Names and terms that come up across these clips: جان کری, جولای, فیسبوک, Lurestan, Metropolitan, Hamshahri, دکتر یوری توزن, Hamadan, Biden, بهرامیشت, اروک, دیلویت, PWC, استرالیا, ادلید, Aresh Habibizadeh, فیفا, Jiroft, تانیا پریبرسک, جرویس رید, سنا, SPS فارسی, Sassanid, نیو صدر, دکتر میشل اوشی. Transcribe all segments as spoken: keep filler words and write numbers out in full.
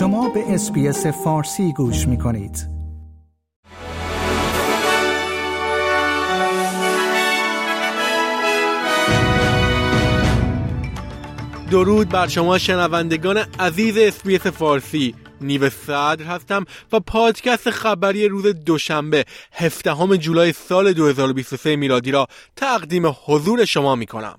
شما به اس پی اس فارسی گوش می‌کنید. درود بر شما شنوندگان عزیز اس پی اس فارسی. نیو صدر هستم و پادکست خبری روز دوشنبه هفدهم جولای سال دو هزار و بیست و سه میلادی را تقدیم حضور شما می‌کنم.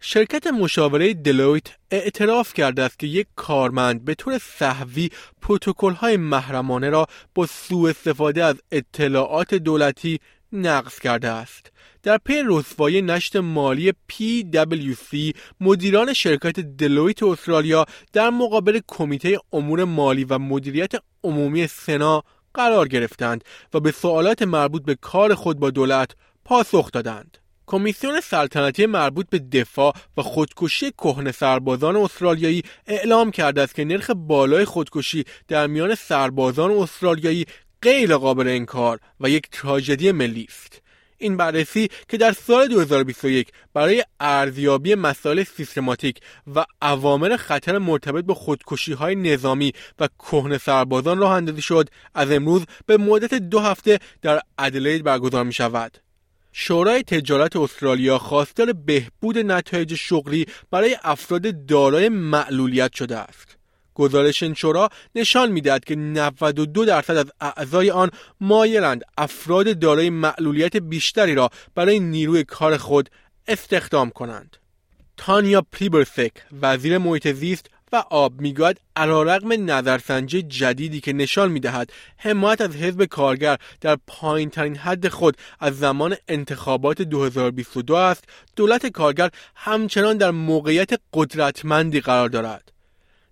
شرکت مشاوره دیلویت اعتراف کرده است که یک کارمند به طور سهوی پروتکل‌های محرمانه را با سوء استفاده از اطلاعات دولتی نقض کرده است. در پی رسوایی نشت مالی پی دبلیو سی، مدیران شرکت دیلویت استرالیا در مقابل کمیته امور مالی و مدیریت عمومی سنا قرار گرفتند و به سوالات مربوط به کار خود با دولت پاسخ دادند. کمیسیون سلطنتی مربوط به دفاع و خودکشی کهنه سربازان استرالیایی اعلام کرده است که نرخ بالای خودکشی در میان سربازان استرالیایی غیر قابل انکار و یک تراژدی ملی است. این بررسی که در سال دو هزار و بیست و یک برای ارزیابی مسائل سیستماتیک و عوامل خطر مرتبط با خودکشی‌های نظامی و کهنه سربازان راه اندازی شد، از امروز به مدت دو هفته در ادلید برگزار می‌شود. شورای تجارت استرالیا خواستار بهبود نتایج شغلی برای افراد دارای معلولیت شده است. گزارش این شورا نشان می‌دهد که نود و دو درصد از اعضای آن مایلند افراد دارای معلولیت بیشتری را برای نیروی کار خود استخدام کنند. تانیا پریبرسک، وزیر محیط زیست و آب، میگوید علیرغم نظرسنجی جدیدی که نشان میدهد حمایت از حزب کارگر در پایین ترین حد خود از زمان انتخابات دو هزار و بیست و دو است، دولت کارگر همچنان در موقعیت قدرتمندی قرار دارد.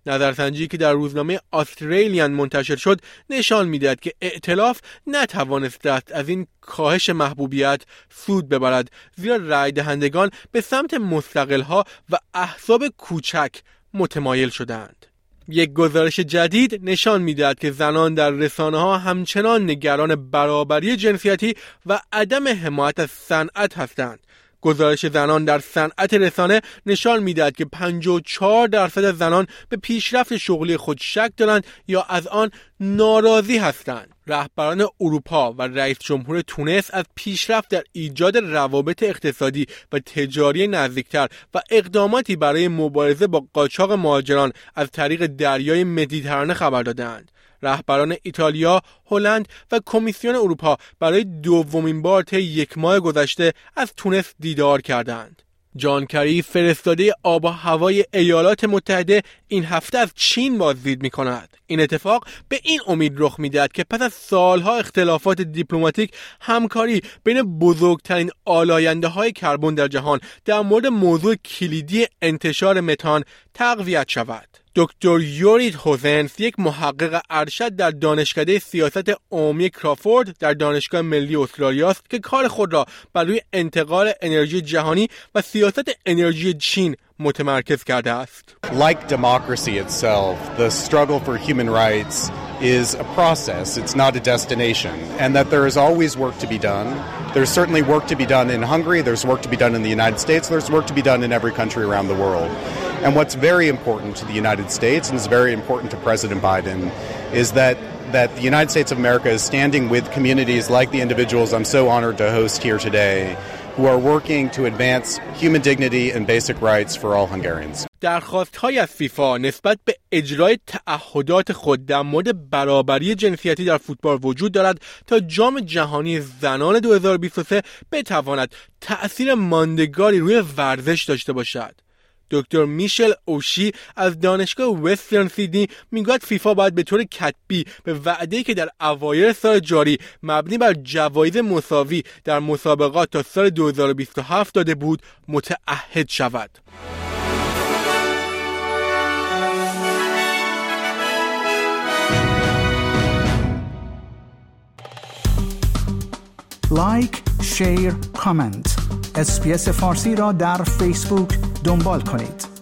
نظرسنجی که در روزنامه آسترالیان منتشر شد نشان میدهد که ائتلاف نتوانسته است از این کاهش محبوبیت سود ببرد، زیرا رای دهندگان به سمت مستقل‌ها و احزاب کوچک متمایل شدند. یک گزارش جدید نشان می‌دهد که زنان در رسانه‌ها همچنان نگران برابری جنسیتی و عدم حمایت از صنعت هستند. گزارش زنان در صنعت رسانه نشان می‌دهد که پنجاه و چهار درصد از زنان به پیشرفت شغلی خود شک دارند یا از آن ناراضی هستند. رهبران اروپا و رئیس جمهور تونس از پیشرفت در ایجاد روابط اقتصادی و تجاری نزدیکتر و اقداماتی برای مبارزه با قاچاق مهاجران از طریق دریای مدیترانه خبر دادند. رهبران ایتالیا، هلند و کمیسیون اروپا برای دومین بار طی یک ماه گذشته از تونس دیدار کردند. جان کری، فرستاده آب و هوای ایالات متحده، این هفته از چین بازدید می‌کند. این اتفاق به این امید رخ می‌دهد که پس از سالها اختلافات دیپلماتیک، همکاری بین بزرگترین آلاینده‌های کربن در جهان در مورد موضوع کلیدی انتشار متان تقویت شود. دکتر یوری توزن، یک محقق ارشد در دانشکده سیاست عمومی کرافورد در دانشگاه ملی استرالیا است که کار خود را بر روی انتقال انرژی جهانی و سیاست انرژی چین متمرکز کرده است. Like democracy itself, the struggle for human rights is a process, it's not a destination, and that there is always work to be done. There's certainly work to be done in Hungary, there's work to be done in the United States, there's work to be done in every country around the world. And what's very important to the United States and is very important to President Biden is that that the United States of America is standing with communities like the individuals I'm so honored to host here today who are working to advance human dignity and basic rights for all Hungarians. درخواست‌های از فیفا نسبت به اجرای تعهدات خود در مورد برابری جنسیتی در فوتبال وجود دارد تا جام جهانی زنان دو هزار و بیست و سه بتواند تأثیر ماندگاری روی ورزش داشته باشد. دکتر میشل اوشی از دانشگاه وسترن سیدنی میگوید فیفا باید به طور کتبی به وعده‌ای که در اوایل سال جاری مبنی بر جوایز مساوی در مسابقات تا سال دو هزار و بیست و هفت داده بود متعهد شود. لایک، شیر، کامنت. اس پی اس فارسی را در فیسبوک دنبال کنید.